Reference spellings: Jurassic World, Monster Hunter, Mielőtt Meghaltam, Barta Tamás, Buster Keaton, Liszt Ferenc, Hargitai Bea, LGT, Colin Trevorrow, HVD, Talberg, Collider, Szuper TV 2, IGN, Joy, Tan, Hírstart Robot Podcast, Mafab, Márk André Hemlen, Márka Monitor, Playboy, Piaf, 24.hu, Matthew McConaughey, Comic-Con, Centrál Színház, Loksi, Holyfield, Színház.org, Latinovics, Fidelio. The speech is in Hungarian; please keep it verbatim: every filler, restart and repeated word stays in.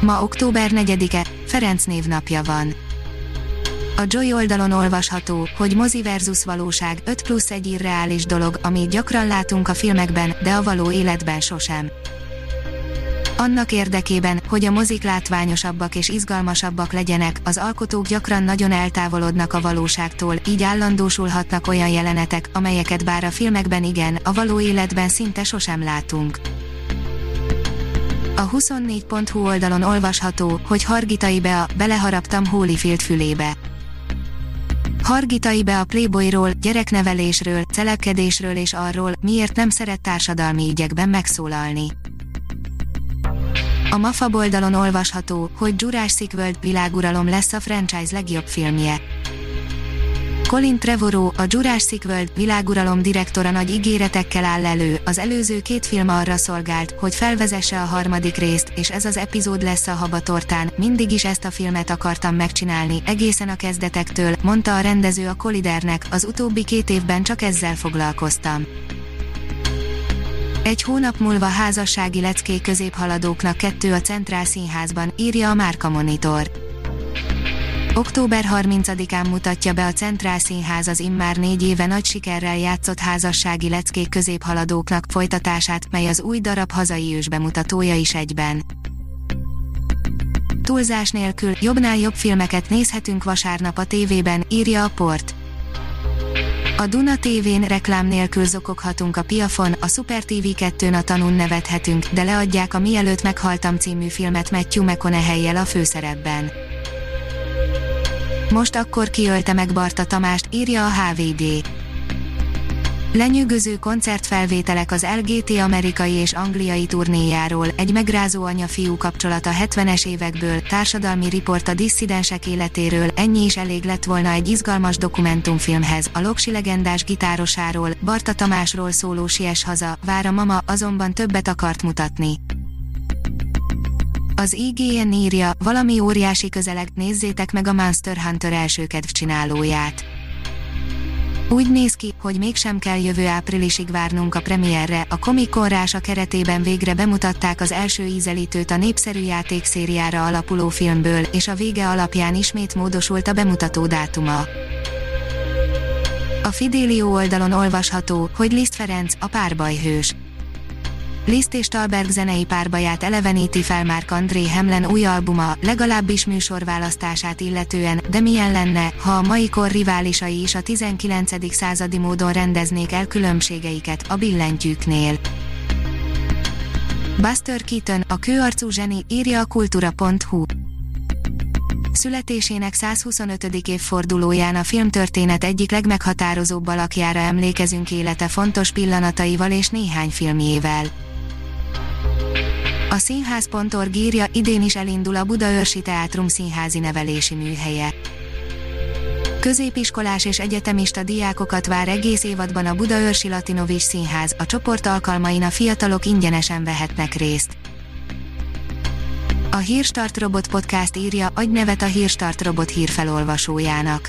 Ma október negyedike, Ferenc névnapja van. A Joy oldalon olvasható, hogy mozi versus valóság öt plusz egy irreális dolog, amit gyakran látunk a filmekben, de a való életben sosem. Annak érdekében, hogy a mozik látványosabbak és izgalmasabbak legyenek, az alkotók gyakran nagyon eltávolodnak a valóságtól, így állandósulhatnak olyan jelenetek, amelyeket bár a filmekben igen, a való életben szinte sosem látunk. A huszonnégy pont hu oldalon olvasható, hogy Hargitai Bea, beleharaptam Holyfield fülébe. Hargitai Bea Playboyról, gyereknevelésről, celebkedésről és arról, miért nem szeret társadalmi ügyekben megszólalni. A Mafab oldalon olvasható, hogy Jurassic World világuralom lesz a franchise legjobb filmje. Colin Trevorrow, a Jurassic World világuralom direktora nagy ígéretekkel áll elő, az előző két film arra szolgált, hogy felvezesse a harmadik részt, és ez az epizód lesz a habatortán, mindig is ezt a filmet akartam megcsinálni, egészen a kezdetektől, mondta a rendező a Collidernek, az utóbbi két évben csak ezzel foglalkoztam. Egy hónap múlva házassági leckék középhaladóknak kettő a Centrál Színházban, írja a Márka Monitor. október harmincadikán mutatja be a Centrál Színház az immár négy éve nagy sikerrel játszott házassági leckék középhaladóknak folytatását, mely az új darab hazai ősbemutatója is egyben. Túlzás nélkül jobbnál jobb filmeket nézhetünk vasárnap a tévében, írja a Port. A Duna tévén reklám nélkül zokoghatunk a Piafon, a Szuper té vé kettőn a Tanun nevethetünk, de leadják a Mielőtt Meghaltam című filmet Matthew McConaughey-jel a főszerepben. Most akkor kiölte meg Barta Tamást, írja a há vé dé. Lenyűgöző koncertfelvételek az el gé té amerikai és angliai turnéjáról, egy megrázó anya-fiú kapcsolata hetvenes évekből, társadalmi riport a disszidensek életéről, ennyi is elég lett volna egy izgalmas dokumentumfilmhez, a Loksi legendás gitárosáról, Barta Tamásról szóló Siess haza, vár a mama, azonban többet akart mutatni. Az i gé en írja, valami óriási közeleg, nézzétek meg a Monster Hunter első kedvcsinálóját. Úgy néz ki, hogy mégsem kell jövő áprilisig várnunk a premierre, a Comic-Con rása keretében végre bemutatták az első ízelítőt a népszerű játékszériára alapuló filmből, és a vége alapján ismét módosult a bemutató dátuma. A Fidelio oldalon olvasható, hogy Liszt Ferenc, a párbajhős. Liszt és Talberg zenei párbaját eleveníti fel Márk André Hemlen új albuma, legalábbis műsorválasztását illetően, de milyen lenne, ha a mai kor riválisai is a tizenkilencedik századi módon rendeznék el különbségeiket a billentyűknél. Buster Keaton, a kőarcú zseni, írja a kultura pont hu. Születésének százhuszonötödik évfordulóján a filmtörténet egyik legmeghatározóbb alakjára emlékezünk élete fontos pillanataival és néhány filmjével. A Színház pont org írja, idén is elindul a Budaörsi Teátrum színházi nevelési műhelye. Középiskolás és egyetemista diákokat vár egész évadban a Budaörsi Latinovics Színház, a csoport alkalmain a fiatalok ingyenesen vehetnek részt. A Hírstart Robot Podcast írja, adj nevet a Hírstart Robot hírfelolvasójának.